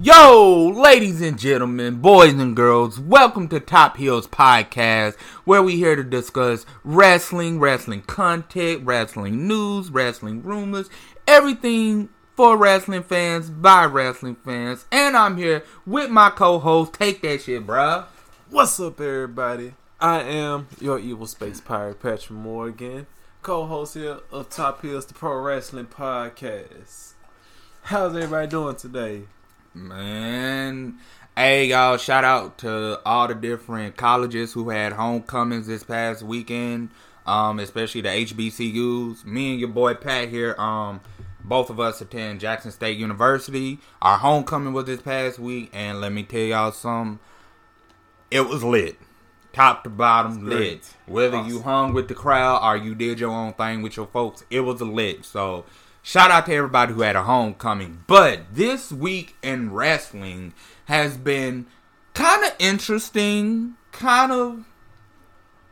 Yo, ladies and gentlemen, boys and girls, welcome to Top Heels Podcast, where we're here to discuss wrestling, wrestling content, wrestling news, wrestling rumors, everything for wrestling fans, by wrestling fans, and I'm here with my co-host, Take That Shit, bruh. What's up, everybody? I am your evil space pirate, Patrick Morgan, co-host here of Top Heels, the Pro Wrestling Podcast. How's everybody doing today? Man, hey y'all, shout out to all the different colleges who had homecomings this past weekend, especially the HBCUs. Me and your boy Pat here, both of us attend Jackson State University. Our homecoming was this past week, and let me tell y'all something, it was lit. Top to bottom, lit. Whether you hung with the crowd or you did your own thing with your folks, it was lit, so... shout out to everybody who had a homecoming. But this week in wrestling has been kind of interesting. Kind of,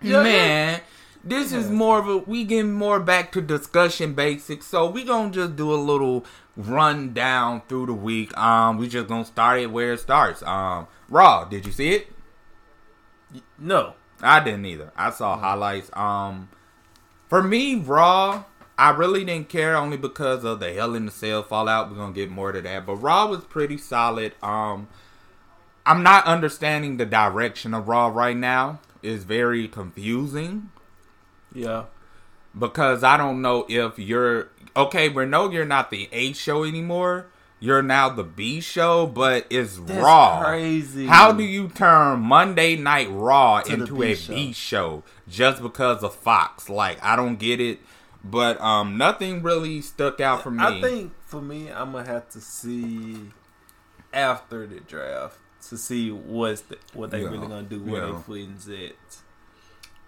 yeah, man. Yeah. This is more of a, we getting more back to discussion basics. So we going to just do a little rundown through the week. We just going to start it where it starts. Raw, did you see it? No. I didn't either. I saw highlights. For me, Raw... I really didn't care only because of the Hell in the Cell fallout. We're going to get more to that. But Raw was pretty solid. I'm not understanding the direction of Raw right now. It's very confusing. Yeah. Because I don't know if you're... okay, we know you're not the A show anymore. You're now the B show, but it's that's Raw. Crazy. How do you turn Monday Night Raw into a B show just because of Fox? Like, I don't get it. But nothing really stuck out for me. I think for me, I'm gonna have to see after the draft to see what they really gonna do where they footing's at.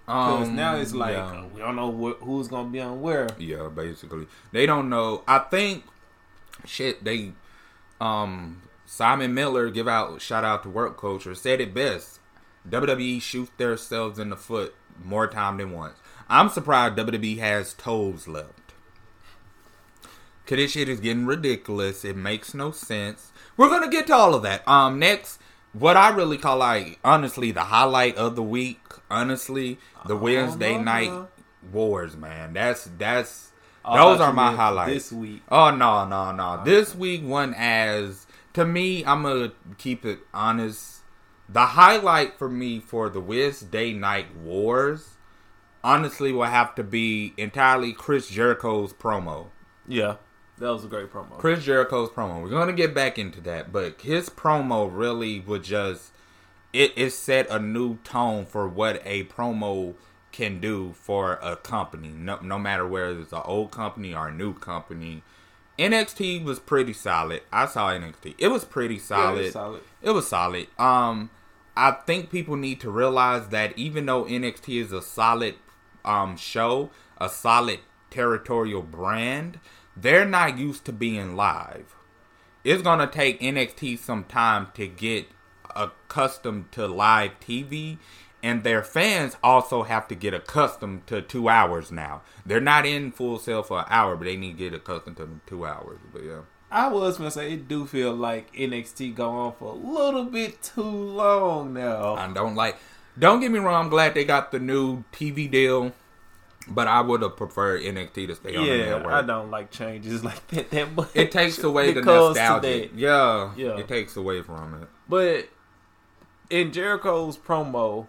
Because now it's like we don't know who's gonna be on where. Yeah, basically they don't know. I think they Simon Miller shout out to Work Culture said it best. WWE shoots themselves in the foot more time than once. I'm surprised WWE has toes left. Cause this shit is getting ridiculous. It makes no sense. We're gonna get to all of that. Next, what I really call the highlight of the week. Honestly, the Wednesday night wars, man. That's those are my highlights this week. Oh no. This week one as to me, I'm gonna keep it honest. The highlight for me for the Wednesday night wars. Honestly, will have to be entirely Chris Jericho's promo. Yeah, that was a great promo. Chris Jericho's promo. We're going to get back into that, but his promo really would just... It set a new tone for what a promo can do for a company, no matter whether it's an old company or a new company. NXT was pretty solid. I saw NXT. It was pretty solid. Yeah, it was solid. I think people need to realize that even though NXT is a solid show, a solid territorial brand, they're not used to being live. It's gonna take NXT some time to get accustomed to live TV, and their fans also have to get accustomed to 2 hours now. They're not in Full Sail for an hour, but they need to get accustomed to 2 hours. But yeah, I was gonna say it do feel like NXT go on for a little bit too long now. Don't get me wrong, I'm glad they got the new TV deal, but I would have preferred NXT to stay on the network. Yeah, I don't like changes like that much. It takes away the nostalgia. Yeah, it takes away from it. But in Jericho's promo,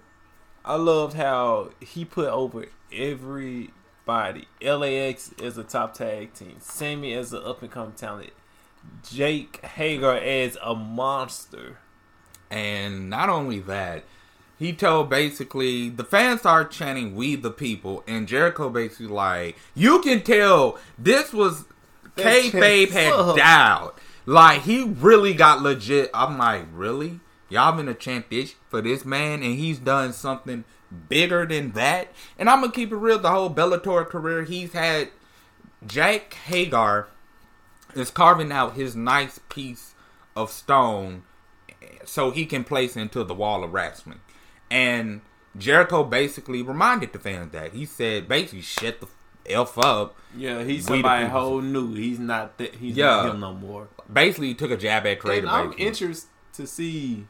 I loved how he put over everybody. LAX as a top tag team. Sammy as an up-and-coming talent. Jake Hager as a monster. And not only that... he told basically, the fans started chanting, "We the people," and Jericho basically like, you can tell this was, kayfabe had dialed. Like, he really got legit. I'm like, really? Y'all been a chant this for this man, and he's done something bigger than that? And I'm going to keep it real, the whole Bellator career, he's had, Jake Hager is carving out his nice piece of stone so he can place into the wall of wrestling. And Jericho basically reminded the fans that. He said, basically, shut the F up. Yeah, he's somebody whole new. He's not that. He's not him no more. Basically, he took a jab at creative. I'm interested to see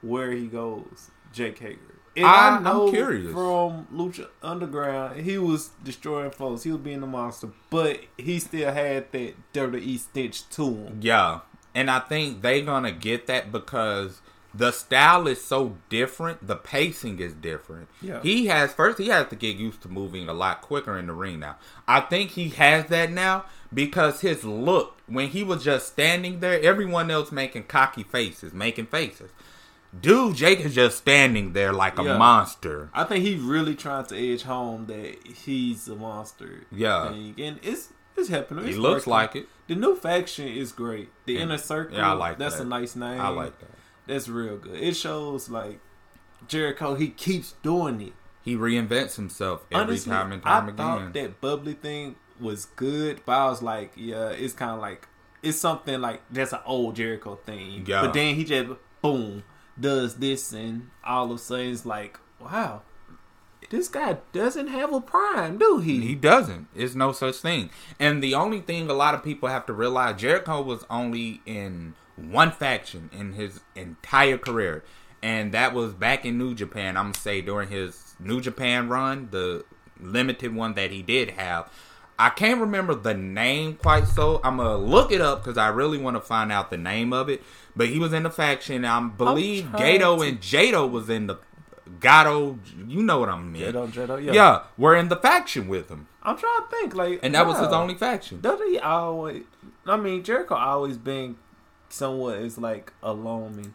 where he goes, Jake Hager. And I know curious. From Lucha Underground, he was destroying folks. He was being a monster, but he still had that WWE stench to him. Yeah, and I think they're gonna get that because the style is so different. The pacing is different. Yeah. He has to get used to moving a lot quicker in the ring now. I think he has that now because his look, when he was just standing there, everyone else making cocky faces, Dude, Jake is just standing there like a monster. I think he really trying to edge home that he's a monster. Yeah. And it's happening. He looks like it. The new faction is great. The Inner Circle. Yeah, I like that. That's a nice name. I like that. That's real good. It shows like Jericho, he keeps doing it. He reinvents himself every time and time again. I thought that bubbly thing was good, but I was like, yeah, it's kind of like, it's something like that's an old Jericho thing. Yeah. But then he just, boom, does this, and all of a sudden it's like, wow, this guy doesn't have a prime, do he? He doesn't. It's no such thing. And the only thing a lot of people have to realize, Jericho was only in one faction in his entire career, and that was back in New Japan. I'm going to say during his New Japan run, the limited one that he did have. I can't remember the name quite so. I'm going to look it up because I really want to find out the name of it. But he was in the faction. I believe Gato and Jado was in the... Gato, you know what I mean. Jado, yeah. Yeah, we're in the faction with him. I'm trying to think. And that was his only faction. Jericho always been somewhat is like alarming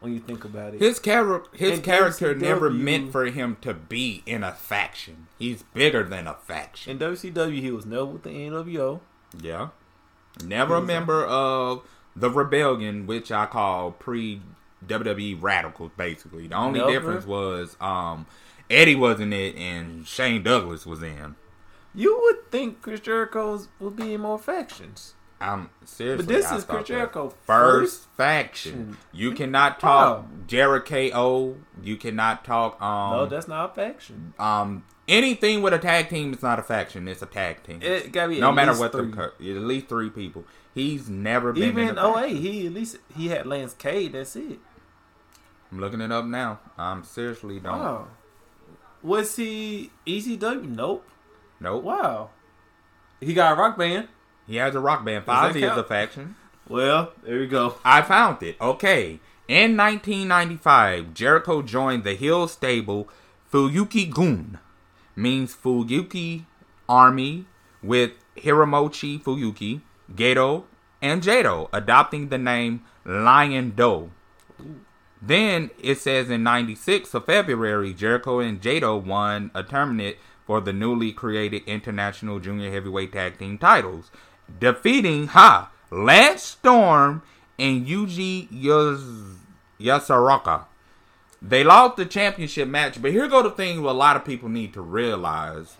when you think about it. His character never meant for him to be in a faction. He's bigger than a faction. In WCW, he was never with the NWO. Yeah. Never a member of the Rebellion, which I call pre-WWE Radicals, basically. The only difference was Eddie was in it and Shane Douglas was in. You would think Chris Jericho's would be in more factions. I'm seriously. But this is Chris Jericho first faction. You cannot talk Jericho. You cannot talk. No, that's not a faction. Anything with a tag team is not a faction. It's a tag team. It gotta be no matter what. At least three people. He's never been even in a faction. He had Lance Cade. That's it. I'm looking it up now. I'm seriously don't. Wow. Was he ECW? Nope. Wow. He got a Rock Band. He has a Rock Band. Fozzy is a faction. Well, there you go. I found it. Okay. In 1995, Jericho joined the heel stable Fuyuki-gun, means Fuyuki Army, with Hiramochi Fuyuki, Gato, and Jado, adopting the name Lion Do. Then, it says in 96 of February, Jericho and Jado won a tournament for the newly created International Junior Heavyweight Tag Team titles, defeating Lance Storm and Yuji Yasaraka. They lost the championship match, but here go the thing what a lot of people need to realize.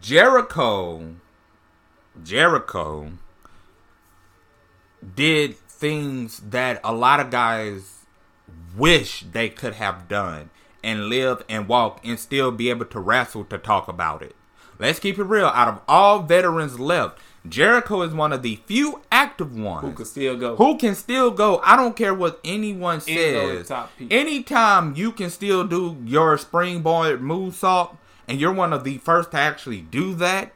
Jericho did things that a lot of guys wish they could have done and live and walk and still be able to wrestle to talk about it. Let's keep it real. Out of all veterans left, Jericho is one of the few active ones who can still go. I don't care what anyone says. Anytime you can still do your springboard moonsault and you're one of the first to actually do that,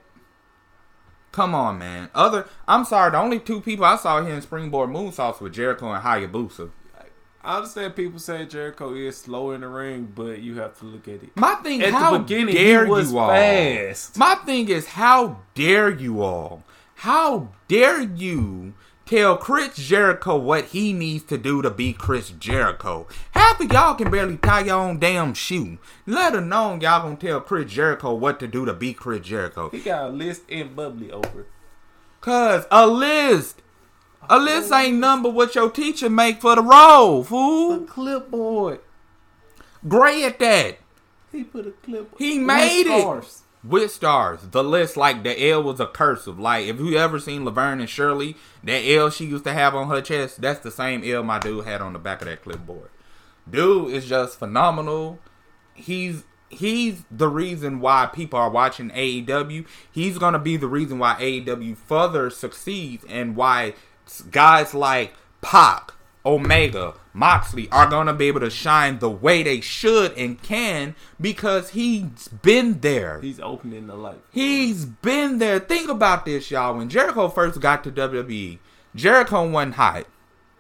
come on, man. I'm sorry, the only two people I saw here in springboard moonsaults were Jericho and Hayabusa. I understand people say Jericho is slow in the ring, but you have to look at it. My thing, how dare you all? My thing is, how dare you all? How dare you tell Chris Jericho what he needs to do to be Chris Jericho? Half of y'all can barely tie your own damn shoe. Let alone y'all gonna tell Chris Jericho what to do to be Chris Jericho. He got a list and bubbly over. Cause a list. A list ain't none but what your teacher make for the roll, fool. A clipboard. Gray at that. He put a clipboard. He made it. With stars. The list, like the L was a cursive. Like, if you ever seen Laverne and Shirley, that L she used to have on her chest, that's the same L my dude had on the back of that clipboard. Dude is just phenomenal. He's he's the reason why people are watching AEW. He's going to be the reason why AEW further succeeds and why guys like Pac, Omega, Moxley are going to be able to shine the way they should and can, because he's been there. He's opening the light. He's been there. Think about this, y'all. When Jericho first got to WWE, Jericho wasn't hot.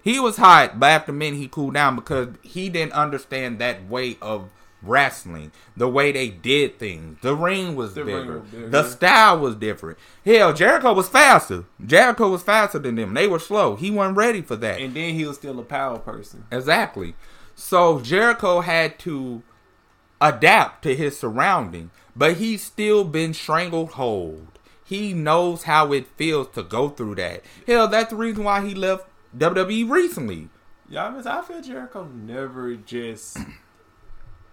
He was hot, but after a minute he cooled down because he didn't understand that way of wrestling, the way they did things. The ring was different. The style was different. Hell, Jericho was faster. Jericho was faster than them. They were slow. He wasn't ready for that. And then he was still a power person. Exactly. So Jericho had to adapt to his surrounding, but he's still been strangled hold. He knows how it feels to go through that. Hell, that's the reason why he left WWE recently. Y'all miss, I feel Jericho never just...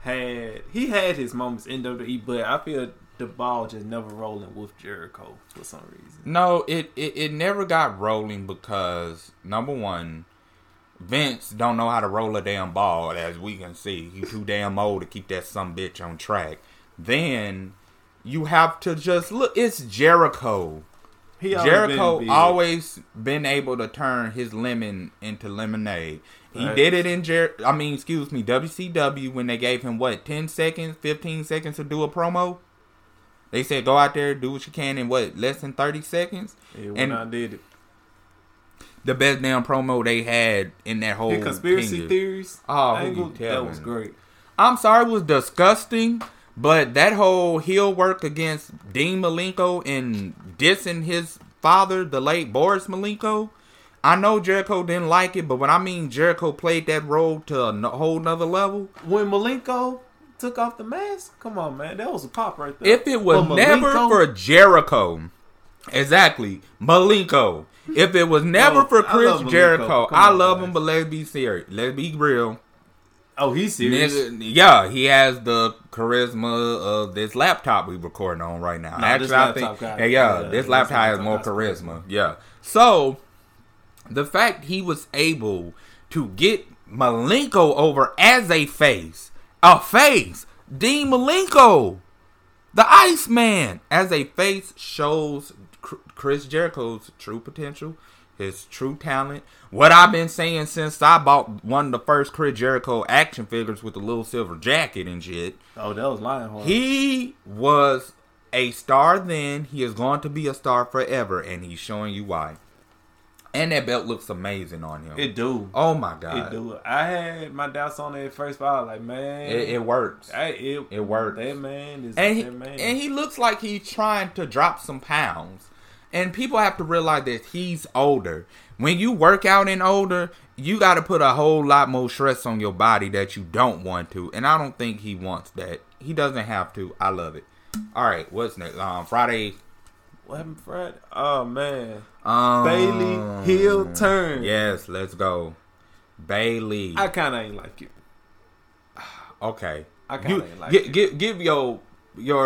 He had his moments in WWE, but I feel the ball just never rolling with Jericho for some reason. No, it never got rolling because, number one, Vince don't know how to roll a damn ball, as we can see. He's too damn old to keep that sumbitch on track. Then, you have to just look. It's Jericho. Jericho always been able to turn his lemon into lemonade. He did it in WCW when they gave him, 10 seconds, 15 seconds to do a promo? They said, go out there, do what you can in, less than 30 seconds? Yeah, and I did it. The best damn promo they had in that whole conspiracy theories. Oh, that was great. I'm sorry, it was disgusting, but that whole heel work against Dean Malenko and dissing his father, the late Boris Malenko, I know Jericho didn't like it, but when I mean Jericho played that role to a whole nother level. When Malenko took off the mask, come on, man. That was a pop right there. If it was never for Jericho. Exactly. Malenko. If it was never for Chris Jericho. I love him, but let's be serious. Let's be real. Oh, he's serious? Yeah, he has the charisma of this laptop we're recording on right now. No, actually, I think, this laptop has more charisma. Yeah. So... the fact he was able to get Malenko over as a face, Dean Malenko, the Iceman, as a face shows Chris Jericho's true potential, his true talent. What I've been saying since I bought one of the first Chris Jericho action figures with the little silver jacket and shit. Oh, that was Lionheart. He was a star then. He is going to be a star forever, and he's showing you why. And that belt looks amazing on him. It do. Oh, my God. It do. I had my doubts on it at first, but I was like, man. It works. It works. That man is that man. And he looks like he's trying to drop some pounds. And people have to realize that he's older. When you work out and older, you got to put a whole lot more stress on your body that you don't want to. And I don't think he wants that. He doesn't have to. I love it. All right. What's next? Friday. What happened Friday? Oh, man. Bayley heel turn. Yes, let's go. Bayley. I kind of ain't like it. Okay. I kind of ain't like it. Give your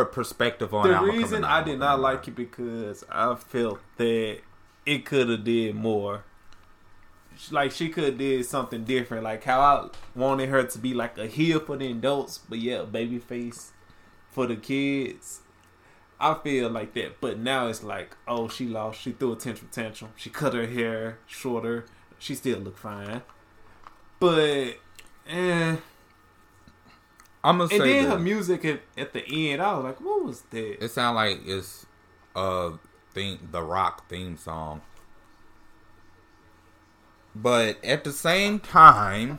perspective on it. The reason I did not like it because I felt that it could have did more. Like, she could have did something different. Like, how I wanted her to be like a heel for the adults, but yeah, baby face for the kids. I feel like that, but now it's like, oh, she lost. She threw a tantrum. She cut her hair shorter. She still look fine, but I'm gonna say. And then her music at the end, I was like, what was that? It sounds like it's the Rock theme song, but at the same time,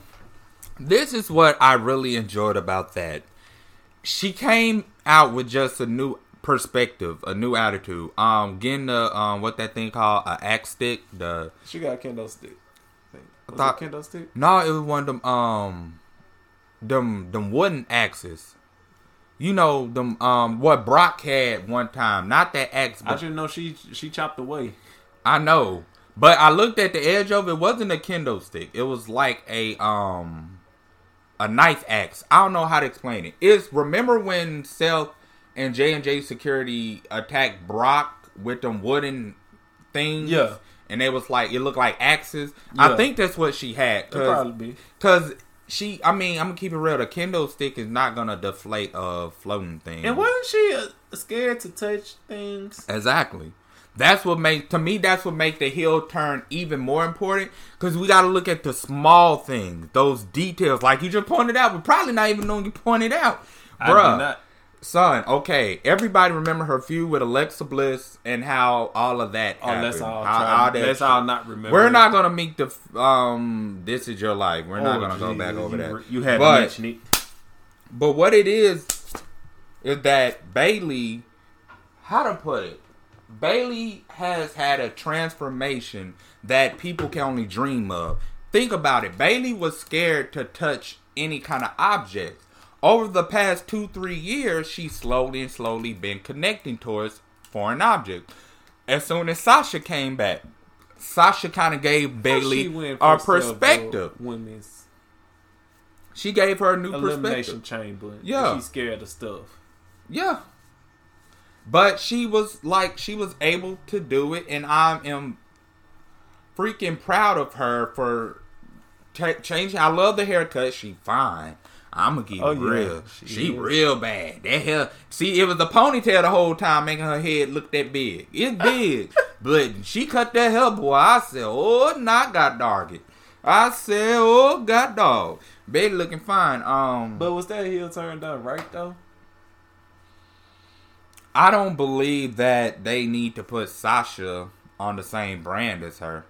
this is what I really enjoyed about that. She came out with just a new perspective, a new attitude. Getting the what that thing called, an axe stick. She got a kendo stick. Was it a kendo stick? No, it was one of them them wooden axes. You know them what Brock had one time. Not that axe. I just know she chopped away. I know, but I looked at the edge of it. Wasn't a kendo stick. It was like a knife axe. I don't know how to explain it. It's remember when Seth and J&J Security attacked Brock with them wooden things. Yeah. And it looked like axes. Yeah. I think that's what she had. Cause I'm gonna keep it real. The kendo stick is not gonna deflate floating thing. And wasn't she scared to touch things? Exactly. That's what makes the heel turn even more important, because we got to look at the small things, those details, like you just pointed out. But probably not even knowing you pointed out, bruh. Son, okay. Everybody remember her feud with Alexa Bliss and how all of that happened. Let's all not remember. We're not gonna make the This Is Your Life. We're not gonna go back over that. You haven't mentioned it. But what it is that Bayley, how to put it? Bayley has had a transformation that people can only dream of. Think about it. Bayley was scared to touch any kind of object. Over the past 2-3 years, she's slowly been connecting towards foreign objects. As soon as Sasha came back, Sasha kind of gave Bayley a perspective. She gave her a new elimination perspective. Elimination chamber. Yeah. She's scared of stuff. Yeah. But she was able to do it, and I am freaking proud of her for changing. I love the haircut. She fine. I'm gonna keep it real. Yeah. She real bad. That hair. See, it was the ponytail the whole time making her head look that big. It's big, but she cut that hair, boy. I said, oh, not got dog it. I said, oh, got dog. Baby looking fine. But was that heel turn done right though? I don't believe that they need to put Sasha on the same brand as her.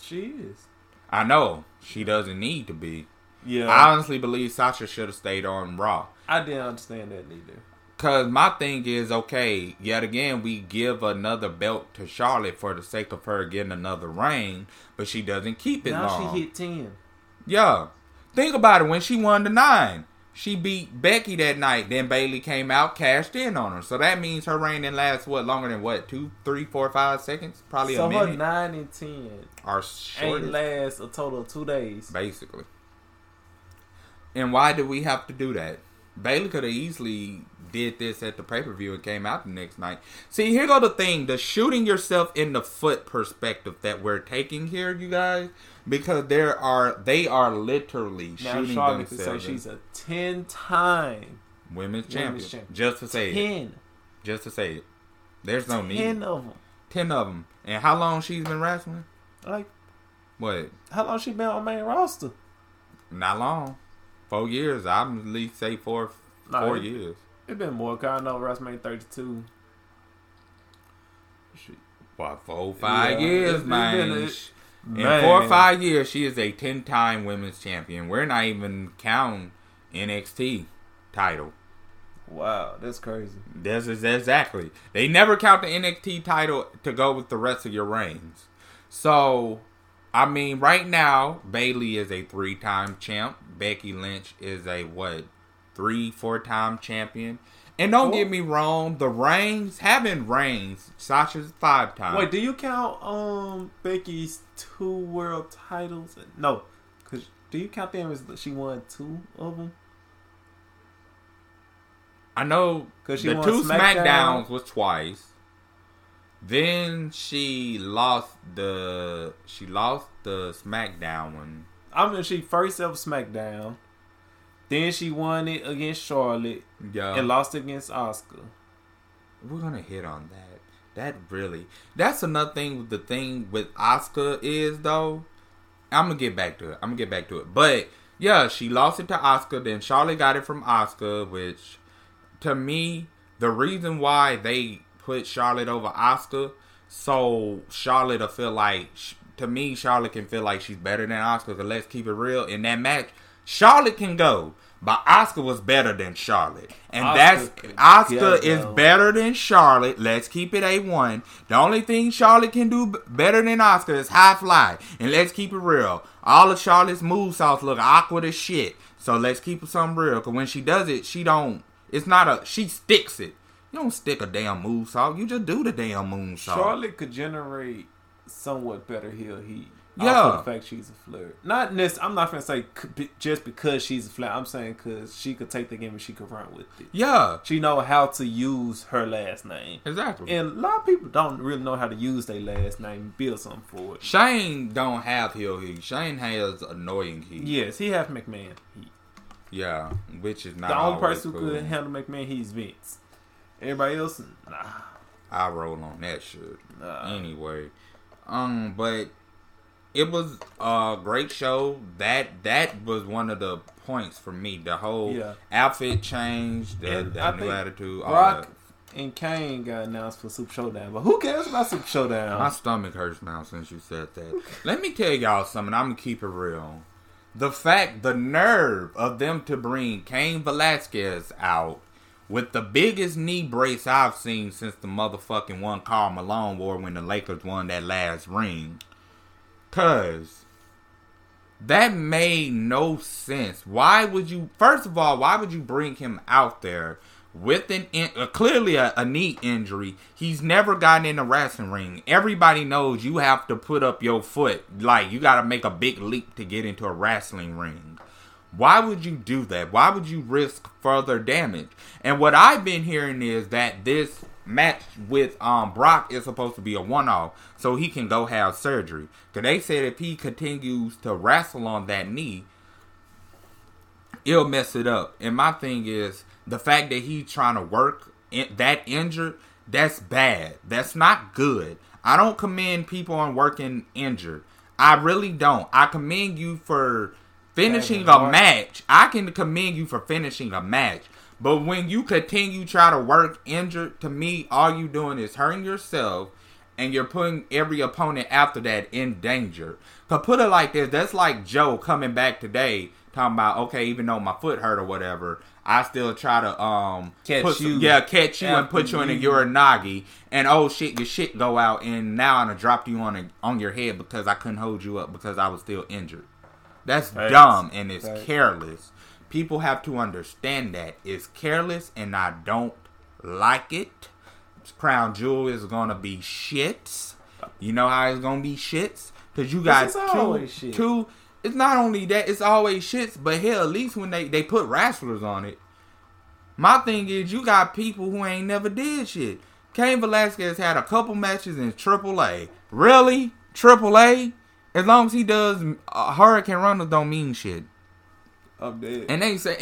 She is. I know. She doesn't need to be. Yeah. I honestly believe Sasha should have stayed on Raw. I didn't understand that either. Because my thing is, okay, yet again, we give another belt to Charlotte for the sake of her getting another reign, but she doesn't keep it long. Now she hit 10. Yeah. Think about it. When she won the 9, she beat Becky that night. Then Bayley came out, cashed in on her. So that means her reign didn't last, longer than 2, 3, 4, 5 seconds? Probably a minute. So her 9 and 10 are short. Ain't last a total of 2 days. Basically. And why do we have to do that? Bayley could have easily did this at the pay-per-view and came out the next night. See, here go the thing. The shooting yourself in the foot perspective that we're taking here, you guys. Because they are literally now shooting Charlotte themselves. Now she's a 10-time women's champion. Just to say 10. It. Just to say it. There's no 10 need. 10 of them. And how long she's been wrestling? Like. What? How long she been on main roster? Not long. 4 years. I'm at least say four years. It's been more. Cause I know WrestleMania 32. What, 4 5 years, man. In 4 or 5 years, she is a 10-time women's champion. We're not even counting NXT title. Wow, that's crazy. That's exactly. They never count the NXT title to go with the rest of your reigns. So, I mean, right now, Bayley is a 3-time champ. Becky Lynch is a, 3-4-time champion. And don't get me wrong, the reigns, Sasha's 5 times. Wait, do you count Becky's 2 world titles? No. Cause do you count them as she won 2 of them? I know. Cause she won 2 Smackdowns was twice. Then she lost the Smackdown one. I mean, she first ever Smackdown. Then she won it against Charlotte and lost against Oscar. We're gonna hit on that. That's another thing. The thing with Oscar is though, I'm gonna get back to it. But yeah, she lost it to Oscar. Then Charlotte got it from Oscar, which to me, the reason why they put Charlotte over Oscar, so Charlotte will feel like, to me, Charlotte can feel like she's better than Oscar. Cause let's keep it real. In that match, Charlotte can go, but Oscar was better than Charlotte. And Oscar is better than Charlotte. Let's keep it A1. The only thing Charlotte can do better than Oscar is high fly. And let's keep it real. All of Charlotte's movesaws look awkward as shit. So let's keep something real. Because when she does it, she sticks it. You don't stick a damn moonsault. You just do the damn moonsault. Charlotte could generate somewhat better heel heat. Yeah, the fact she's a flirt. Not necessarily. I'm not gonna say just because she's a flirt. I'm saying because she could take the game and she could run with it. Yeah, she know how to use her last name exactly. And a lot of people don't really know how to use their last name and build something for it. Shane don't have heel heat. Shane has annoying heat. Yes, he has McMahon heat. Yeah, which is not the only person who could handle McMahon heat is Vince. Everybody else, nah. I roll on that shit. Nah. Anyway, but. It was a great show. That was one of the points for me. The whole outfit change, the new attitude. Brock and Kane got announced for Super Showdown, but who cares about Super Showdown? My stomach hurts now since you said that. Let me tell y'all something. I'm going to keep it real. The nerve of them to bring Cain Velasquez out with the biggest knee brace I've seen since the motherfucking one Karl Malone wore when the Lakers won that last ring. Because that made no sense. Why would you... First of all, why would you bring him out there with clearly a knee injury? He's never gotten in a wrestling ring. Everybody knows you have to put up your foot. Like, you got to make a big leap to get into a wrestling ring. Why would you do that? Why would you risk further damage? And what I've been hearing is that this match with Brock is supposed to be a one-off, so he can go have surgery. Cause they said if he continues to wrestle on that knee, it'll mess it up. And my thing is the fact that he's trying to work that injured. That's bad. That's not good. I don't commend people on working injured. I really don't. I commend you for finishing a match. I can commend you for finishing a match. But when you continue try to work injured, to me, all you doing is hurting yourself, and you're putting every opponent after that in danger. To put it like this, that's like Joe coming back today, talking about, okay, even though my foot hurt or whatever, I still try to catch you and put you in a uranagi, and oh shit, your shit go out, and now I done dropped you on your head because I couldn't hold you up because I was still injured. That's dumb and it's careless. People have to understand that. It's careless and I don't like it. Crown Jewel is going to be shits. You know how it's going to be shits? Because you got two. It's not only that. It's always shits. But hell, at least when they put wrestlers on it. My thing is you got people who ain't never did shit. Cain Velasquez had a couple matches in AAA. Really? AAA? As long as he does, Hurricane Runnels don't mean shit. I'm dead. And they say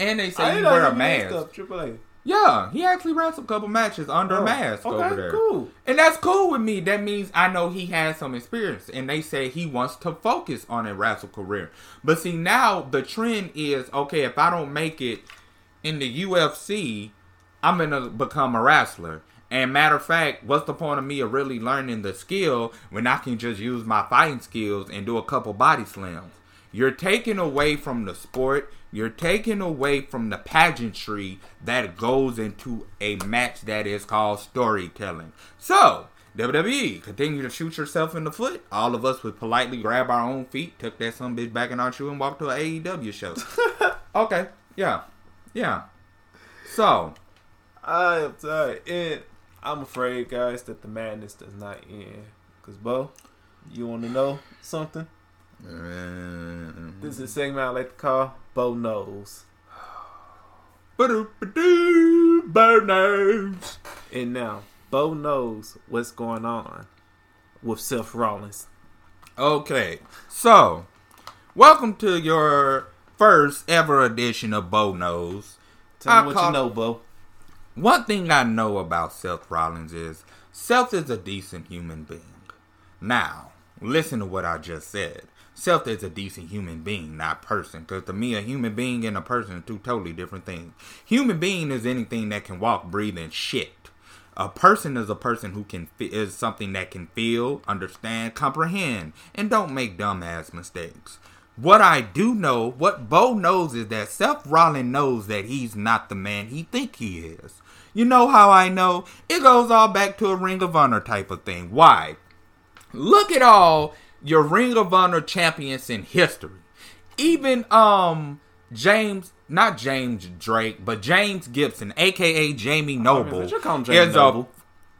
you wear a mask. Stuff, AAA. Yeah, he actually wrestled a couple matches under a mask over there. Cool. And that's cool with me. That means I know he has some experience. And they say he wants to focus on a wrestle career. But see, now the trend is, okay, if I don't make it in the UFC, I'm going to become a wrestler. And matter of fact, what's the point of me of really learning the skill when I can just use my fighting skills and do a couple body slams? You're taking away from the sport. You're taking away from the pageantry that goes into a match that is called storytelling. So, WWE, continue to shoot yourself in the foot. All of us would politely grab our own feet, tuck that sumbitch back in our shoe, and walk to an AEW show. Okay, yeah. Yeah. So. I am tired. And I'm afraid, guys, that the madness does not end. Because, Bo, you want to know something? This is a segment I like to call Bo Knows. Bo Knows. And now, Bo knows what's going on with Seth Rollins. Okay, so welcome to your first ever edition of Bo Knows. Tell me what you know, Bo. One thing I know about Seth Rollins is Seth is a decent human being. Now, listen to what I just said. Self is a decent human being, not person. Because to me, a human being and a person are two totally different things. Human being is anything that can walk, breathe, and shit. A person is a person who is something that can feel, understand, comprehend, and don't make dumbass mistakes. What I do know, what Bo knows, is that Seth Rollins knows that he's not the man he think he is. You know how I know? It goes all back to a Ring of Honor type of thing. Why? Look at all your Ring of Honor champions in history. Even James Gibson, a.k.a. Jamie Noble,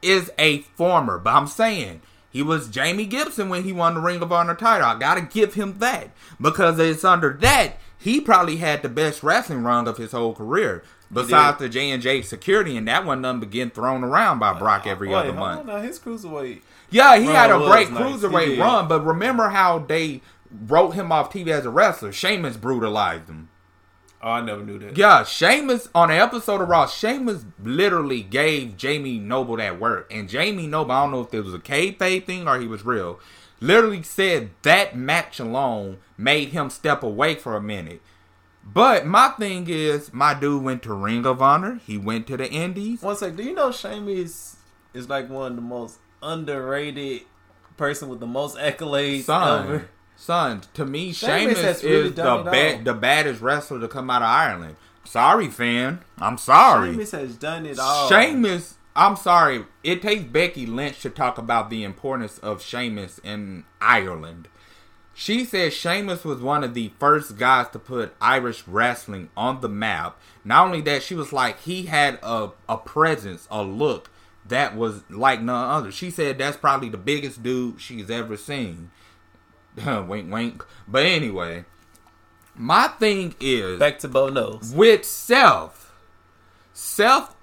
is a former. But I'm saying He was Jamie Gibson when he won the Ring of Honor title. I gotta give him that. Because it's under that, he probably had the best wrestling run of his whole career. Besides the J&J Security, and that one done begin thrown around by Brock every other month. No, his cruiserweight. Yeah, he had a great cruiserweight run, but remember how they wrote him off TV as a wrestler. Sheamus brutalized him. Oh, I never knew that. Yeah, Sheamus, on an episode of Raw, Sheamus literally gave Jamie Noble that word. And Jamie Noble, I don't know if it was a kayfabe thing or he was real, literally said that match alone made him step away for a minute. But my thing is, my dude went to Ring of Honor. He went to the Indies. One sec, do you know Sheamus is like one of the most underrated person with the most accolades ever? Son, to me, Sheamus really is the baddest wrestler to come out of Ireland. Sorry, fan. I'm sorry. Sheamus has done it all. Sheamus, I'm sorry. It takes Becky Lynch to talk about the importance of Sheamus in Ireland. She said Sheamus was one of the first guys to put Irish wrestling on the map. Not only that, she was like, he had a presence, a look that was like none other. She said that's probably the biggest dude she's ever seen. Wink, wink. But anyway, my thing is back to Bo Nose with Seth. Seth,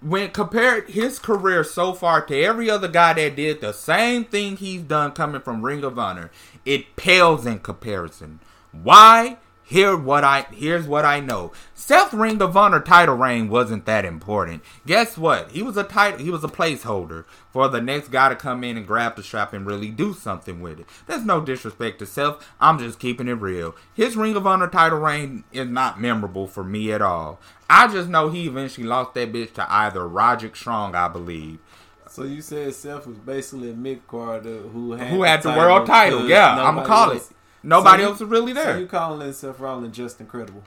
when compared his career so far to every other guy that did the same thing he's done coming from Ring of Honor, it pales in comparison. Why? Here's what I know. Seth's Ring of Honor title reign wasn't that important. Guess what? He was a placeholder for the next guy to come in and grab the strap and really do something with it. There's no disrespect to Seth. I'm just keeping it real. His Ring of Honor title reign is not memorable for me at all. I just know he eventually lost that bitch to either Roderick Strong, I believe. So you said Seth was basically a mid-card who had the world title. Yeah, I'm going to call it. Nobody else was really there. So you calling Seth Rollins Justin Credible?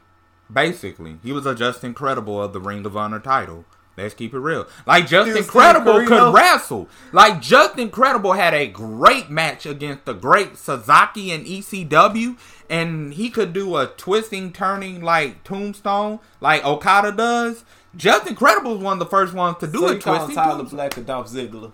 Basically, he was a Justin Credible of the Ring of Honor title. Let's keep it real. Like Justin Credible could wrestle. Like Justin Credible had a great match against the great Suzuki in ECW, and he could do a twisting, turning like tombstone, like Okada does. Justin Credible was one of the first ones to do a twisting. So you calling Tyler Black or Dolph Ziggler?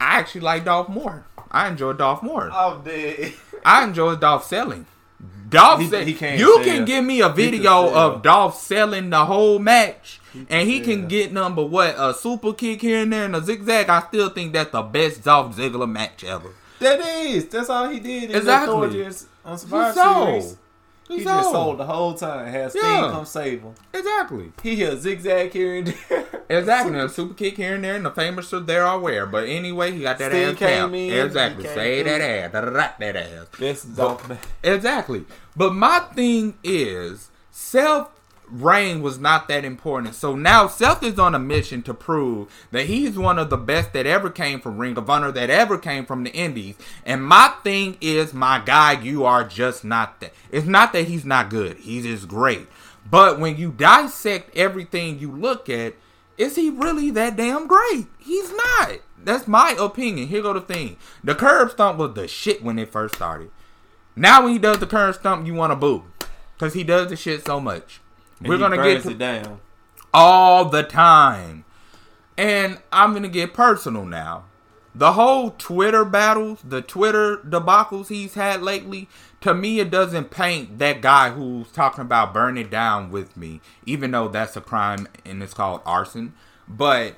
I actually like Dolph more. I enjoy Dolph more. I'm dead. I enjoy Dolph selling. You can give me a video of Dolph selling the whole match, and he can get nothing but a super kick here and there and a zigzag. I still think that's the best Dolph Ziggler match ever. That is. That's all he did. Exactly. On Survivor Series. He just sold the whole time. Has Sting come save him. Exactly. He hit a zigzag here and there. Exactly. A super kick here and there, and the famous are there or where. But anyway, he got that Sting ass came in. Exactly. Say that ass. That ass. That's dope. Exactly. But my thing is, Seth reign was not that important. So now Seth is on a mission to prove that he's one of the best that ever came from Ring of Honor, that ever came from the Indies. And my thing is, my guy, you are just not that. It's not that he's not good. He's just great. But when you dissect everything you look at, is he really that damn great? He's not. That's my opinion. Here go the thing. The curb stomp was the shit when it first started. Now when he does the curb stomp, you want to boo. Because he does the shit so much. And we're going to get it down all the time. And I'm going to get personal now. The whole Twitter battles, the Twitter debacles he's had lately, to me it doesn't paint that guy who's talking about burn it down with me, even though that's a crime and it's called arson. But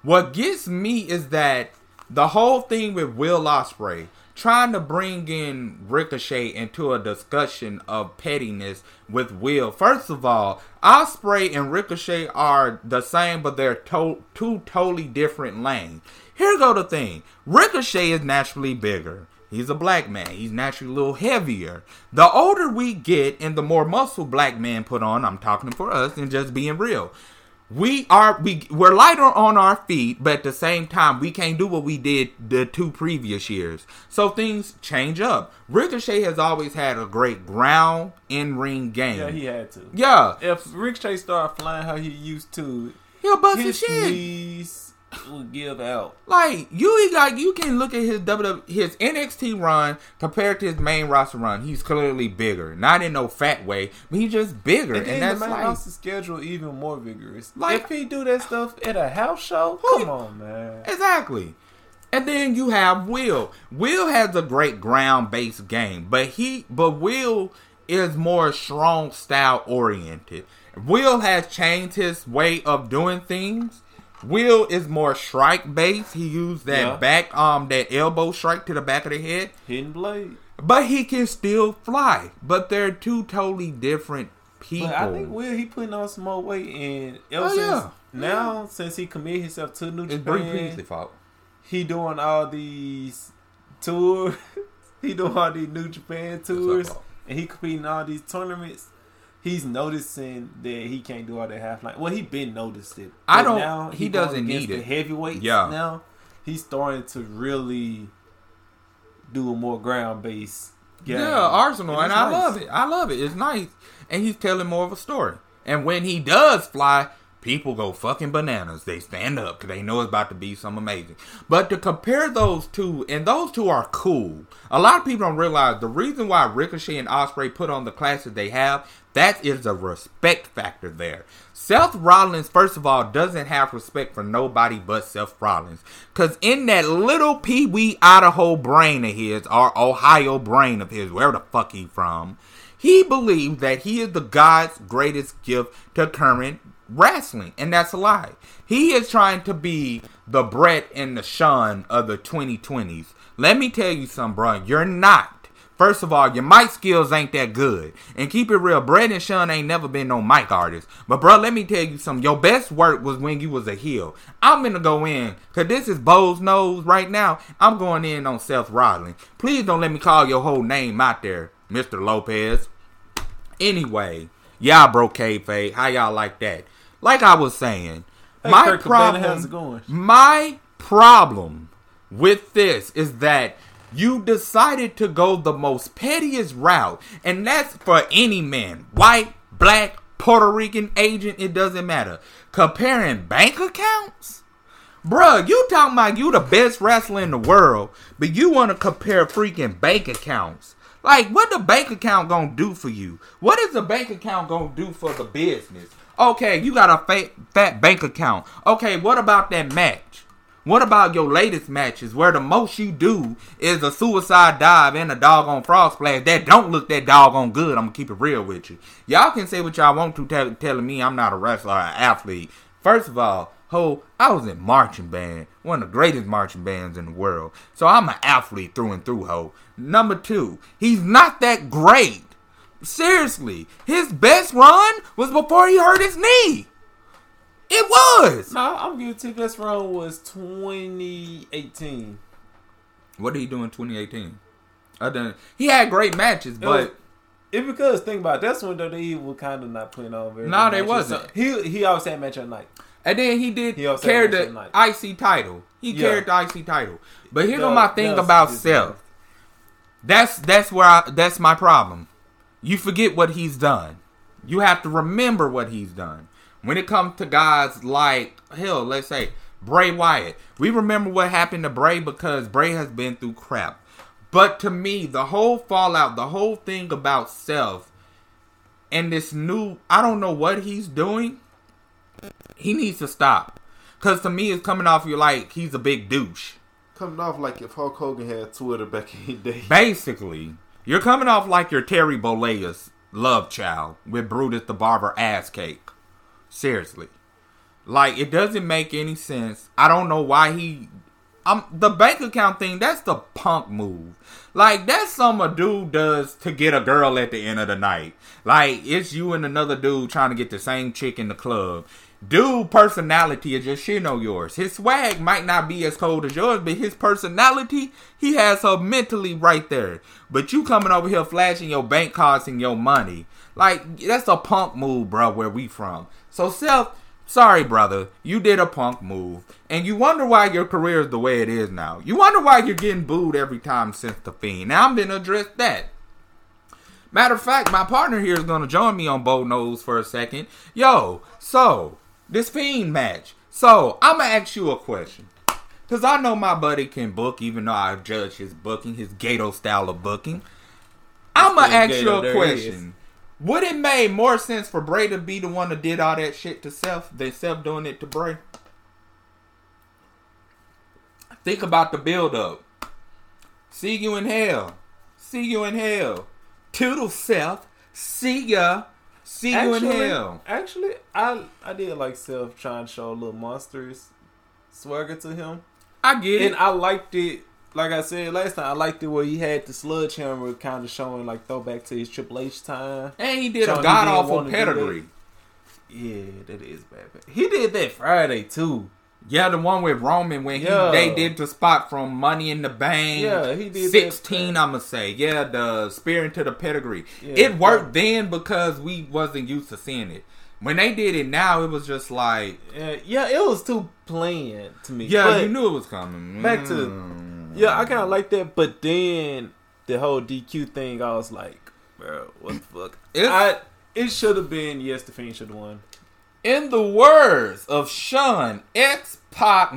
what gets me is that the whole thing with Will Ospreay, trying to bring in Ricochet into a discussion of pettiness with Will. First of all, Ospreay and Ricochet are the same, but they're two totally different lanes. Here go the thing. Ricochet is naturally bigger. He's a black man. He's naturally a little heavier. The older we get and the more muscle black men put on, I'm talking for us and just being real, We're lighter on our feet, but at the same time, we can't do what we did the two previous years. So things change up. Ricochet has always had a great ground in-ring game. Yeah, he had to. Yeah. If Ricochet started flying how he used to, he'll bust his shit. Knees, will give out. Like you can look at his WWE, his NXT run compared to his main roster run. He's clearly bigger, not in no fat way, but he's just bigger. And that's the main roster schedule even more vigorous. Like if he do that stuff at a house show, come on, man. Exactly. And then you have Will. Will has a great ground-based game, but Will is more strong style oriented. Will has changed his way of doing things. Will is more strike based. He used that back, that elbow strike to the back of the head. Hidden blade. But he can still fly. But they're two totally different people. But I think Will, he putting on some more weight, and since he committed himself to New Japan, it's Bree Priestley's fault. He doing all these tours. He doing all these New Japan tours, and he competing in all these tournaments. He's noticing that he can't do all that half line. Well, he been noticed it. But now he doesn't need it. The heavyweights now, he's starting to really do a more ground based game. Yeah, Arsenal, and I love it. I love it. It's nice, and he's telling more of a story. And when he does fly, people go fucking bananas. They stand up because they know it's about to be something amazing. But to compare those two, and those two are cool. A lot of people don't realize the reason why Ricochet and Ospreay put on the classes they have, that is a respect factor there. Seth Rollins, first of all, doesn't have respect for nobody but Seth Rollins. Because in that little pee-wee Idaho brain of his, or Ohio brain of his, wherever the fuck he from, he believes that he is the God's greatest gift to current wrestling, and that's a lie. He is trying to be the Brett and the Shawn of the 2020s. Let me tell you something, bro. You're not. First of all, your mic skills ain't that good. And keep it real, Brett and Shawn ain't never been no mic artists. But bro, let me tell you something. Your best work was when you was a heel. I'm gonna go in, cause this is Bo's nose right now. I'm going in on Seth Rollins. Please don't let me call your whole name out there, Mr. Lopez. Anyway, y'all broke kayfabe. How y'all like that? Like I was saying, my problem with this is that you decided to go the most pettiest route, and that's for any man, white, black, Puerto Rican, Asian, it doesn't matter. Comparing bank accounts? Bruh, you talking about you the best wrestler in the world, but you want to compare freaking bank accounts. Like, what the bank account gonna do for you? What is the bank account gonna do for the business? Okay, you got a fat bank account. Okay, what about that match? What about your latest matches where the most you do is a suicide dive and a doggone frog splash that don't look that doggone good? I'm going to keep it real with you. Y'all can say what y'all want to, telling me I'm not a wrestler or an athlete. First of all, I was in marching band, one of the greatest marching bands in the world. So I'm an athlete through and through, ho. Number two, he's not that great. Seriously, his best run was before he hurt his knee. It was. No, I'm guilty. Best run was 2018. What did he do in 2018? He had great matches, but it's because think about it, that's when they were kind of not putting on very. No, they wasn't. So he always had match at night, and then he carried the IC title. He carried the IC title. But here's my thing about Seth. That's my problem. You forget what he's done. You have to remember what he's done. When it comes to guys like, let's say, Bray Wyatt. We remember what happened to Bray because Bray has been through crap. But to me, the whole fallout, the whole thing about Seth and this new, I don't know what he's doing. He needs to stop. Because to me, it's coming off you like he's a big douche. Coming off like if Hulk Hogan had Twitter back in the day. Basically. You're coming off like your Terry Bollea's love child with Brutus the Barber ass cake. Seriously. Like, it doesn't make any sense. I don't know why the bank account thing, that's the punk move. Like, that's something a dude does to get a girl at the end of the night. Like, it's you and another dude trying to get the same chick in the club. Dude, personality is just shit on yours. His swag might not be as cold as yours, but his personality, he has her mentally right there. But you coming over here flashing your bank cards and your money. Like, that's a punk move, bro, where we from. So, Seth, sorry, brother, you did a punk move. And you wonder why your career is the way it is now. You wonder why you're getting booed every time since The Fiend. Now, I'm going to address that. Matter of fact, my partner here is going to join me on Bold Nose for a second. Yo, so... this Fiend match. So, I'm going to ask you a question. Because I know my buddy can book, even though I judge his booking, his Gato style of booking. I'm going to ask you a question. Would it make more sense for Bray to be the one that did all that shit to Seth than Seth doing it to Bray? Think about the build-up. See you in hell. See you in hell. Toodle Seth. See ya. See you in hell. Actually, I did like Seth trying to show a little monstrous swagger to him. I get it. And I liked it. Like I said last time, I liked it where he had the sledgehammer kind of showing like throwback to his Triple H time. And he did a god-awful pedigree. Yeah, that is bad. He did that Friday, too. Yeah, the one with Roman when they did the spot from Money in the Bank. Yeah, he did 16, I'ma say. Yeah, the spear into the pedigree. Yeah, it worked then because we wasn't used to seeing it. When they did it now, it was just like... Yeah, it was too plain to me. Yeah, but you knew it was coming. Back to... Yeah, I kind of like that, but then the whole DQ thing, I was like, bro, what the fuck? It should have been, yes, the Fiend should have won. In the words of Sean X-Pac,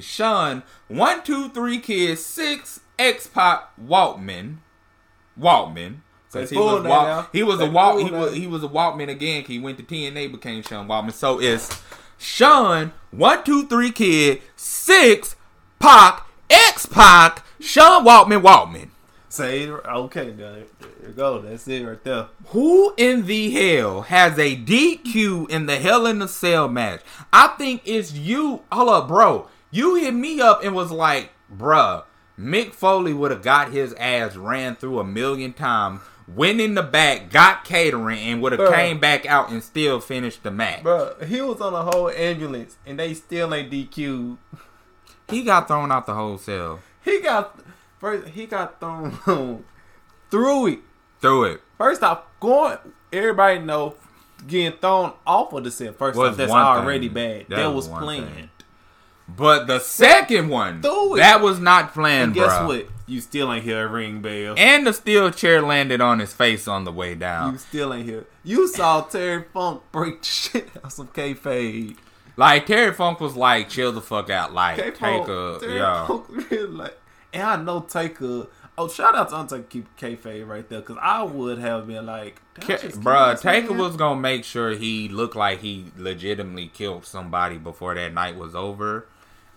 Sean 123 Kids 6 X-Pac Waltman, because he was a Waltman again. He went to TNA, became Sean Waltman. So it's Sean 123 Kid 6 Pac X-Pac Sean Waltman. Say okay, there you go. That's it right there. Who in the hell has a DQ in the Hell in a Cell match? I think it's you. Hold up, bro. You hit me up and was like, bruh, Mick Foley would have got his ass ran through 1,000,000 times, went in the back, got catering, and would have came back out and still finished the match. Bruh, he was on a whole ambulance, and they still ain't DQ'd. He got thrown out the whole cell. First, he got thrown through it. First off, everybody know getting thrown off of the set. First off, that's already bad. That was planned. Thing. But the second one, that was not planned, bro. Guess what? You still ain't hear a ring bell. And the steel chair landed on his face on the way down. You still ain't hear. You saw Terry Funk break the shit out of some kayfabe. Like, Terry Funk was like, chill the fuck out. Like, Terry Funk really like. And I know Taker. Oh, shout out to Undertaker keep kayfabe right there, because I would have been like, bruh, Taker was gonna make sure he looked like he legitimately killed somebody before that night was over.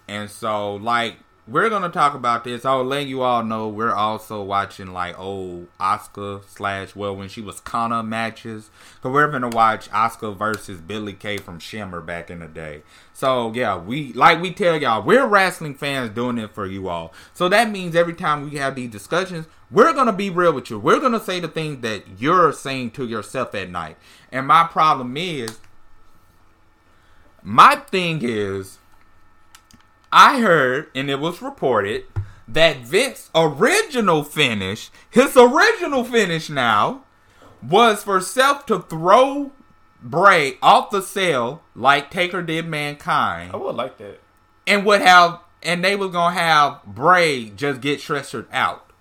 And so, like, we're gonna talk about this. I'll let you all know we're also watching like old Oscar when she was Kana matches, because we're gonna watch Oscar versus Billy Kay from Shimmer back in the day. So, yeah, we tell y'all, we're wrestling fans doing it for you all. So that means every time we have these discussions, we're going to be real with you. We're going to say the things that you're saying to yourself at night. And my problem is, I heard, and it was reported, that Vince's original finish, now, was for Seth to throw Bray off the cell like Taker did Mankind. I would like that. And they was gonna have Bray just get stretchered out.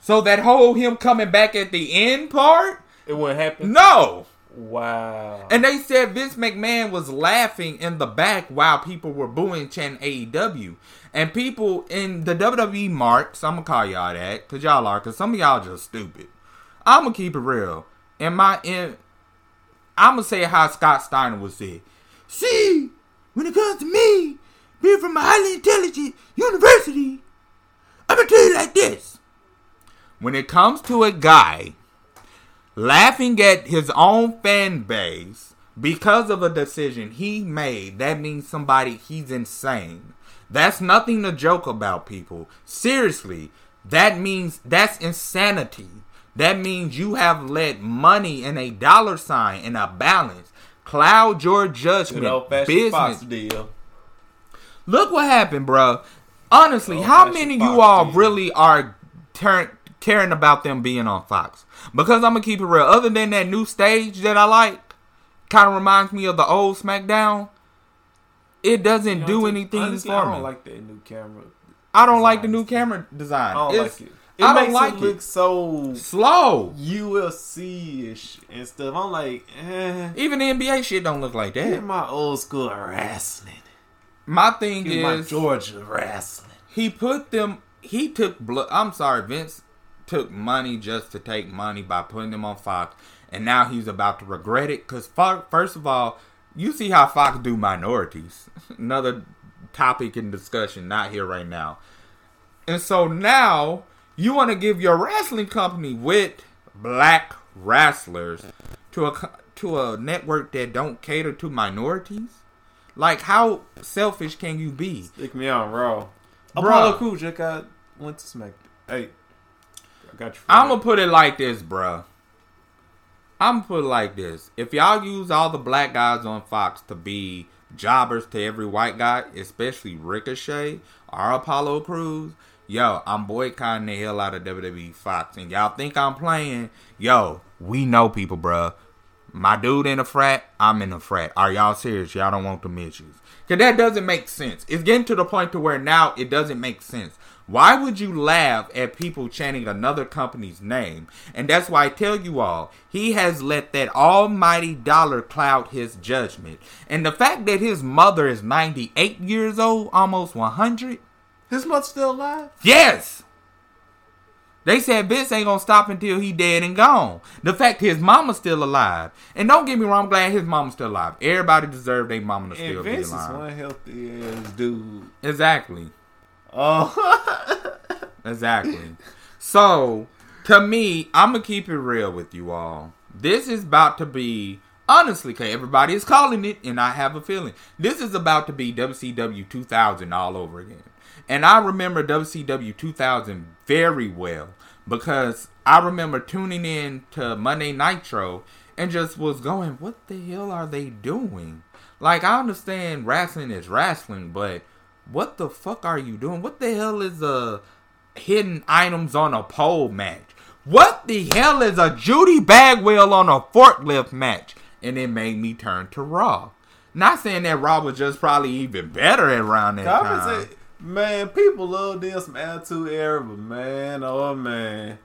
So that whole him coming back at the end part, it wouldn't happen. No. Wow. And they said Vince McMahon was laughing in the back while people were booing, chanting AEW. And people in the WWE marks, I'm gonna call y'all that, cause y'all are, cause some of y'all just stupid. I'm gonna keep it real. I'm going to say how Scott Steiner would say, see, when it comes to me, being from a highly intelligent university, I'm going to tell you like this. When it comes to a guy laughing at his own fan base because of a decision he made, that means he's insane. That's nothing to joke about, people. Seriously, that means that's insanity. That means you have let money and a dollar sign and a balance cloud your judgment. Good old fashioned business Fox deal. Look what happened, bro. Honestly, how many of you all really are caring about them being on Fox? Because I'm going to keep it real. Other than that new stage that I like, kind of reminds me of the old Smackdown. It doesn't do anything honestly, for me. I don't like that new camera. I don't like the new camera design. I don't like it. I don't like it. It looks so slow, UFC-ish and stuff. I'm like, Even the NBA shit don't look like that. Get my old school wrestling. My thing is my Georgia wrestling. He put them. He took blood. I'm sorry, Vince took money just to take money by putting them on Fox, and now he's about to regret it. Cause first of all, you see how Fox do minorities. Another topic in discussion, not here right now. And so now you want to give your wrestling company with black wrestlers to a network that don't cater to minorities? Like, how selfish can you be? Stick me on Raw. Apollo Crews just went to Smackdown. Hey, I got you. I'm going to put it like this, bruh. If y'all use all the black guys on Fox to be jobbers to every white guy, especially Ricochet or Apollo Crews, yo, I'm boycotting the hell out of WWE Fox. And y'all think I'm playing? Yo, we know people, bruh. My dude in a frat, I'm in a frat. Are y'all serious? Y'all don't want them issues. Because that doesn't make sense. It's getting to the point to where now it doesn't make sense. Why would you laugh at people chanting another company's name? And that's why I tell you all, he has let that almighty dollar cloud his judgment. And the fact that his mother is 98 years old, almost 100. His mother's still alive? Yes! They said Vince ain't gonna stop until he dead and gone. The fact his mama's still alive. And don't get me wrong, I'm glad his mama's still alive. Everybody deserves their mama to still be alive. And Vince is one healthy ass dude. Exactly. Oh. Exactly. So, to me, I'm gonna keep it real with you all. This is about to be, honestly, because everybody is calling it, and I have a feeling, this is about to be WCW 2000 all over again. And I remember WCW 2000 very well because I remember tuning in to Monday Nitro and just was going, what the hell are they doing? Like, I understand wrestling is wrestling, but what the fuck are you doing? What the hell is a hidden items on a pole match? What the hell is a Judy Bagwell on a forklift match? And it made me turn to Raw. Not saying that Raw was just probably even better around that time. Man, people love them some attitude era, but man, oh man,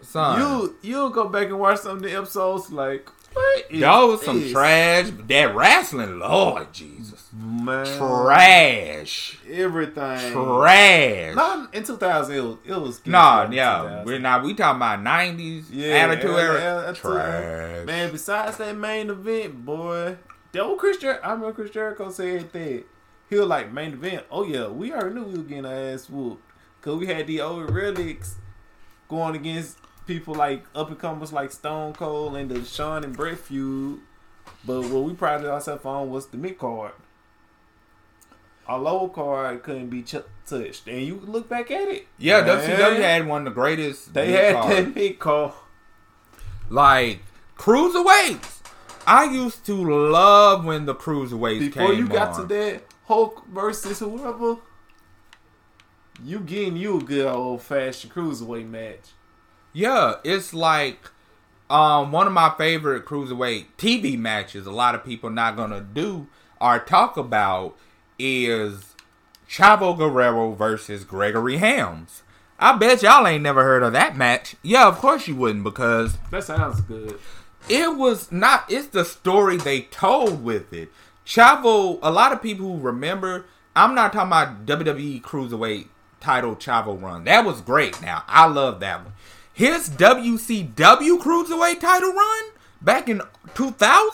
son, you'll go back and watch some of the episodes like what is that was some this? Trash. That wrestling, Lord Jesus, man, trash. Everything trash. Not in 2000, it was yeah, we're not. We talking about 90s attitude era, trash. Man, besides that main event, boy, that was Chris Jericho. I remember Chris Jericho said that. He was like, main event, oh yeah, we already knew we were getting our ass whooped. Because we had the old relics going against people like up-and-comers like Stone Cold and the Shawn and Bret feud. But what we prided ourselves on was the mid-card. Our lower card couldn't be touched. And you look back at it. Yeah, man. WCW had one of the greatest They had that mid-card. Like, cruiserweights. I used to love when the cruiserweights came on. Before you got to that, Hulk versus whoever, you getting you a good old fashioned cruiserweight match. Yeah, it's like one of my favorite cruiserweight TV matches. A lot of people not gonna do or talk about is Chavo Guerrero versus Gregory Helms. I bet y'all ain't never heard of that match. Yeah, of course you wouldn't because that sounds good. It was not. It's the story they told with it. Chavo, a lot of people who remember, I'm not talking about WWE Cruiserweight title Chavo run. That was great now. I love that one. His WCW Cruiserweight title run back in 2000?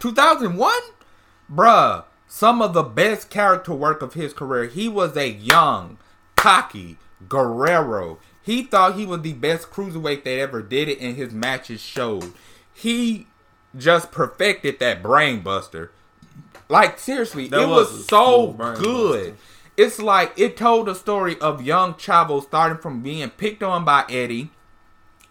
2001? Bruh, some of the best character work of his career. He was a young, cocky Guerrero. He thought he was the best Cruiserweight that ever did it, and his matches showed. He just perfected that brain buster. Like, seriously, that it was so good. Buster. It's like it told a story of young Chavo starting from being picked on by Eddie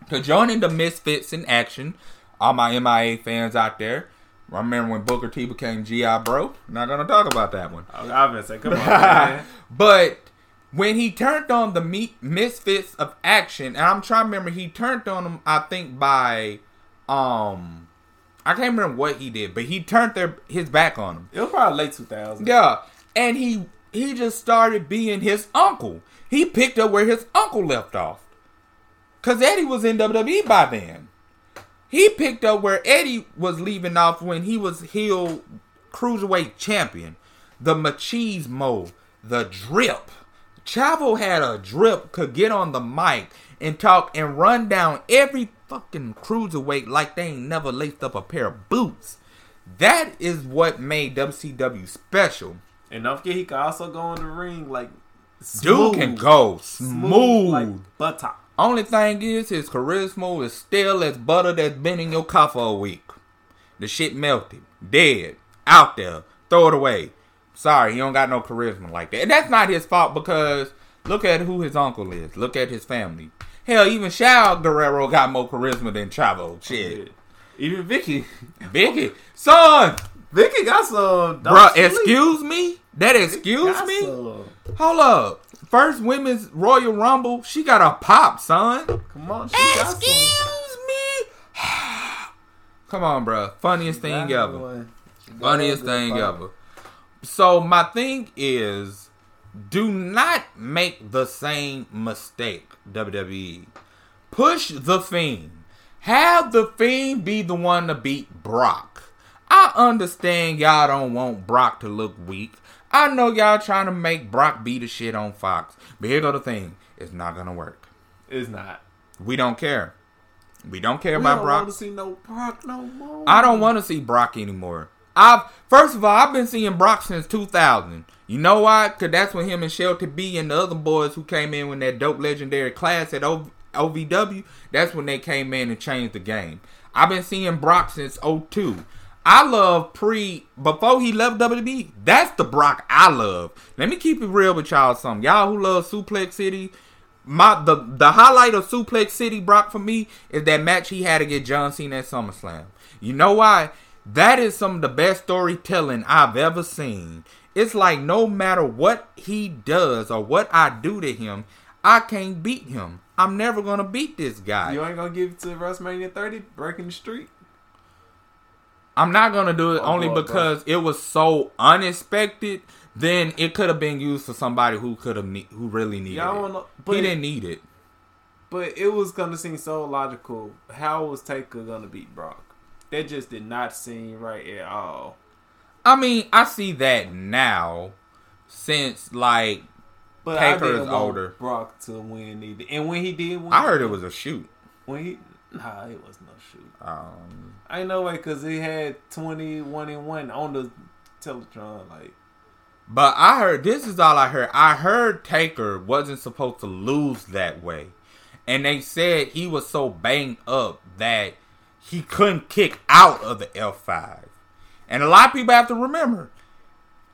to joining the Misfits in action. All my MIA fans out there, remember when Booker T became G.I. Bro? Not going to talk about that one. I was going to say, come on, man. But when he turned on the Misfits of action, and I'm trying to remember, he turned on them, I think, by... I can't remember what he did, but he turned his back on him. It was probably late 2000. Yeah, and he just started being his uncle. He picked up where his uncle left off. Because Eddie was in WWE by then. He picked up where Eddie was leaving off when he was heel cruiserweight champion. the machismo, the drip. Chavo had a drip, could get on the mic and talk and run down every fucking cruiserweight like they ain't never laced up a pair of boots. That is what made WCW special. And don't forget, he could also go in the ring like smooth. Dude can go smooth like butter. Only thing is, his charisma is still as butter that's been in your car for a week. The shit melted. Dead. Out there. Throw it away. Sorry, he don't got no charisma like that. And that's not his fault, because look at who his uncle is. Look at his family. Hell, even Chavo Guerrero got more charisma than Chavo. Shit. Even Vicky. Vicky. Son! Vicky got some... Bruh, excuse me? That excuse me? Some. Hold up. First women's Royal Rumble, she got a pop, son. Come on, she excuse got some. Me? Come on, bruh. Funniest thing ever. Funniest thing ever. So my thing is, do not make the same mistake, WWE. Push The Fiend. Have The Fiend be the one to beat Brock. I understand y'all don't want Brock to look weak. I know y'all trying to make Brock be the shit on Fox. But here go the thing. It's not going to work. It's not. We don't care. We don't care about Brock. I don't want to see no Brock no more. I don't want to see Brock anymore. First of all, I've been seeing Brock since 2000. You know why? Because that's when him and Shelton B and the other boys who came in when that dope legendary class at OVW, that's when they came in and changed the game. I've been seeing Brock since 02. I love before he left WWE, that's the Brock I love. Let me keep it real with y'all something. Y'all who love Suplex City, the highlight of Suplex City Brock for me is that match he had to get John Cena at SummerSlam. You know why? That is some of the best storytelling I've ever seen. It's like no matter what he does or what I do to him, I can't beat him. I'm never going to beat this guy. You ain't going to give it to WrestleMania 30, breaking the streak? I'm not going to do it because it was so unexpected. Then it could have been used for somebody who really needed it. He didn't need it. But it was going to seem so logical. How was Taker going to beat Brock? That just did not seem right at all. I mean, I see that now since, like, but Taker is older. Brock to win either. And when he did win... I heard it was a shoot. Nah, it was no shoot. I ain't no way, because he had 21-1 on the Teletron. But I heard... This is all I heard. I heard Taker wasn't supposed to lose that way. And they said he was so banged up that he couldn't kick out of the L5. And a lot of people have to remember,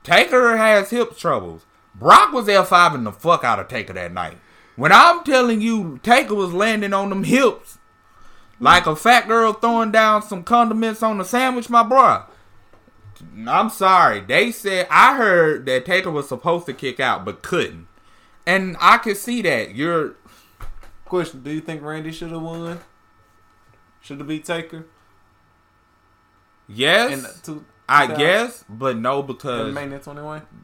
Taker has hip troubles. Brock was L5ing the fuck out of Taker that night. When I'm telling you, Taker was landing on them hips like a fat girl throwing down some condiments on a sandwich, my bro. I'm sorry. They said, I heard that Taker was supposed to kick out, but couldn't. And I could see that. Question, do you think Randy should have won? Should have beat Taker? Yes. I guess, but no, because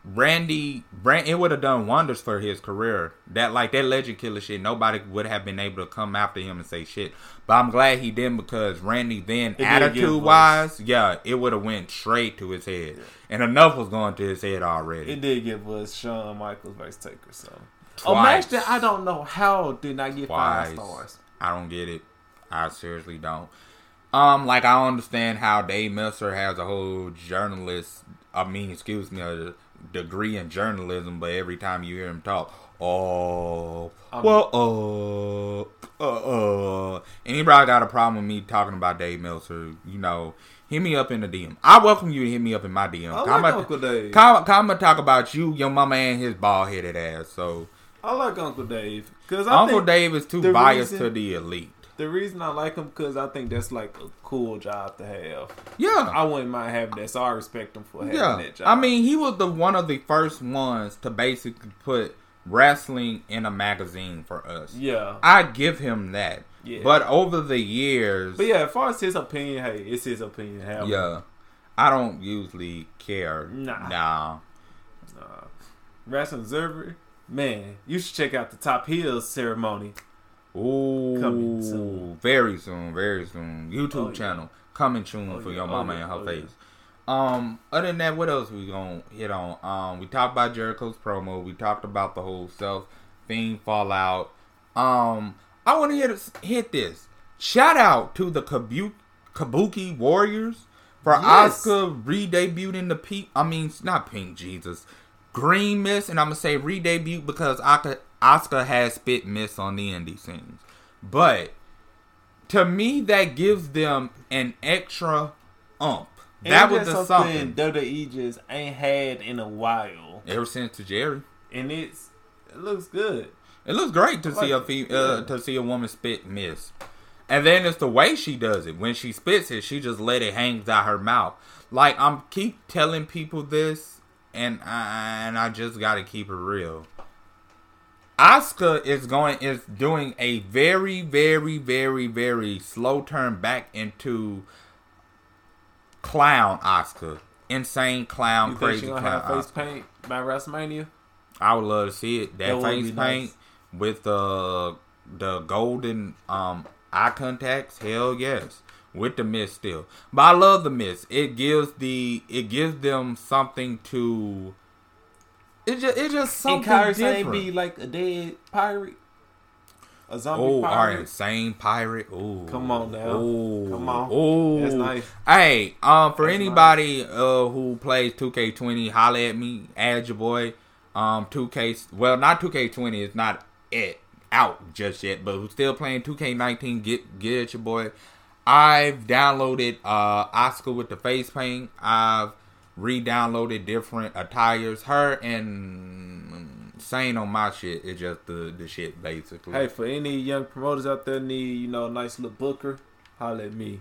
Randy, it would have done wonders for his career. That legend killer shit, nobody would have been able to come after him and say shit. But I'm glad he didn't, because Randy then, attitude-wise, it would have went straight to his head. Yeah. And enough was going to his head already. It did give us Shawn Michaels versus Taker, so. A match that I don't know how did not get 5 stars. I don't get it. I seriously don't. I understand how Dave Meltzer has a whole a degree in journalism, but every time you hear him talk, and he probably got a problem with me talking about Dave Meltzer, hit me up in the DM. I welcome you to hit me up in my DM. I'm gonna talk about you, your mama, and his bald-headed ass, so. I like Uncle Dave. Uncle Dave is too biased to the elite. The reason I like him, because I think that's like a cool job to have. Yeah. I wouldn't mind having that, so I respect him for having that job. I mean, he was one of the first ones to basically put wrestling in a magazine for us. Yeah. I give him that. Yeah. But over the years... But yeah, as far as his opinion, hey, it's his opinion. Yeah. I don't usually care. Nah. Wrestling Observer, man, you should check out the Top Heels ceremony. Ooh, soon. Very soon. YouTube channel. Coming soon for your mama and her face. Other than that, what else we gonna hit on? We talked about Jericho's promo. We talked about the whole self-thing fallout. I want to hit this. Shout out to the Kabuki Warriors for Asuka re-debuting the Green Mist, and I'm gonna say re-debut because Asuka has spit mist on the indie scenes. But to me, that gives them an extra ump. That was the something WWE just ain't had in a while. Ever since to Jerry, and it looks good. It looks great to see a woman spit mist. And then it's the way she does it. When she spits it, she just let it hang out her mouth. Like, I'm keep telling people this, and I just gotta keep it real. Asuka is doing a very, very, very, very slow turn back into clown Asuka. Insane clown, crazy clown. You think she gonna have face paint by WrestleMania? I would love to see it. That face paint with the golden eye contacts, hell yes. With the mist still. But I love the mist. It gives them something to. It's just something and different. And Kyrie be like a dead pirate, a zombie pirate, our insane pirate. Ooh, come on now, ooh, come on, ooh, that's nice. Hey, for that's anybody nice. Who plays 2K20, holla at me, add your boy. 2K, well, not 2K20, it's not it out just yet, but who's still playing 2K19? Get at your boy. I've downloaded Oscar with the face paint. I've re-downloaded different attires. Her and Sane on my shit is just the shit basically. Hey, for any young promoters out there need, a nice little booker, holla at me.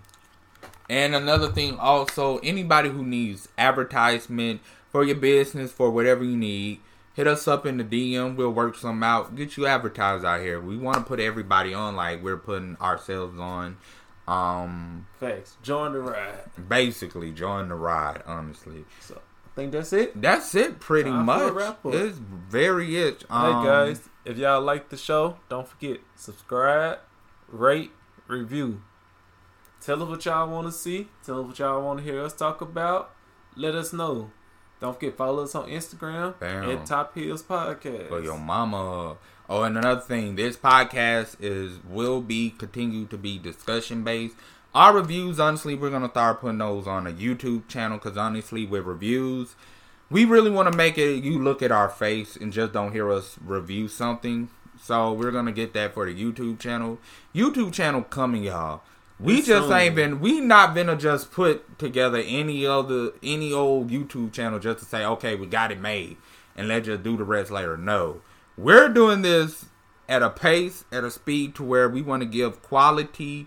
And another thing also, anybody who needs advertisement for your business, for whatever you need, hit us up in the DM. We'll work something out. Get you advertised out here. We want to put everybody on like we're putting ourselves on. Thanks. Join the ride. Basically, join the ride, honestly. So, I think that's it. That's it pretty much. It's very itch. Hey, guys, if y'all like the show, don't forget, subscribe, rate, review. Tell us what y'all want to see. Tell us what y'all want to hear us talk about. Let us know. Don't forget, follow us on Instagram at Top Heels Podcast. For your mama. Oh, and another thing, this podcast will continue to be discussion based. Our reviews, honestly, we're gonna start putting those on a YouTube channel because honestly, with reviews, we really want to make it you look at our face and just don't hear us review something. So we're gonna get that for the YouTube channel. YouTube channel coming, y'all. We just ain't been. We not gonna just put together any old YouTube channel just to say, okay, we got it made and let's just do the rest later. No. We're doing this at a pace, at a speed to where we want to give quality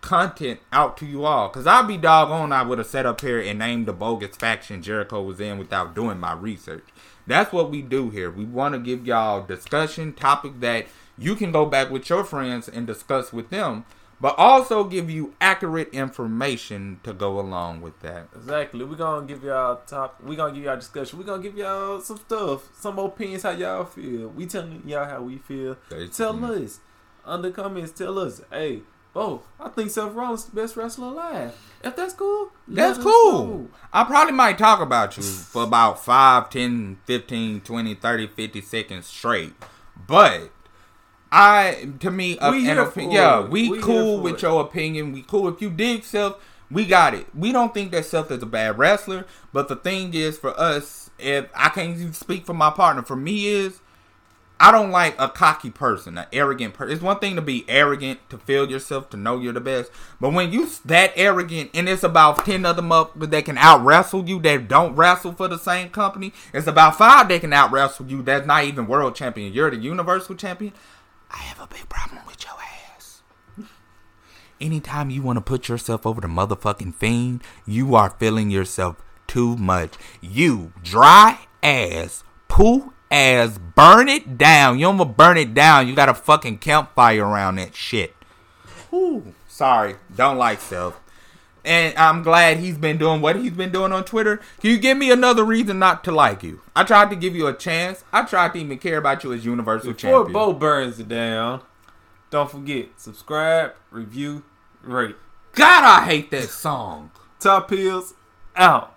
content out to you all. Because I'd be doggone I would have sat up here and named the bogus faction Jericho was in without doing my research. That's what we do here. We want to give y'all discussion topic that you can go back with your friends and discuss with them. But also give you accurate information to go along with that. Exactly. We're gonna give y'all we're gonna give y'all discussion. We're gonna give y'all some stuff, some opinions how y'all feel. We telling y'all how we feel. Tell us. Under comments, tell us, hey, Bo, I think Seth Rollins is the best wrestler alive. If that's cool, that's cool. I probably might talk about you for about 5, 10, 15, 20, 30, 50 seconds straight. But we cool with your opinion. We cool if you dig Seth. We got it. We don't think that Seth is a bad wrestler, but the thing is for us, if I can't even speak for my partner, for me is I don't like a cocky person, an arrogant person. It's one thing to be arrogant, to feel yourself, to know you're the best, but when you that arrogant and it's about 10 other motherfuckers that can out wrestle you that don't wrestle for the same company, it's about 5 that can out wrestle you that's not even world champion. You're the universal champion. I have a big problem with your ass. Anytime you want to put yourself over the motherfucking Fiend, you are feeling yourself too much. You dry ass, poo ass, burn it down. You don't want to burn it down. You got a fucking campfire around that shit. Ooh, sorry, don't like Self. And I'm glad he's been doing what he's been doing on Twitter. Can you give me another reason not to like you? I tried to give you a chance. I tried to even care about you as Universal Champion. Before Bo burns it down, don't forget, subscribe, review, rate. God, I hate that song. Top Heels out.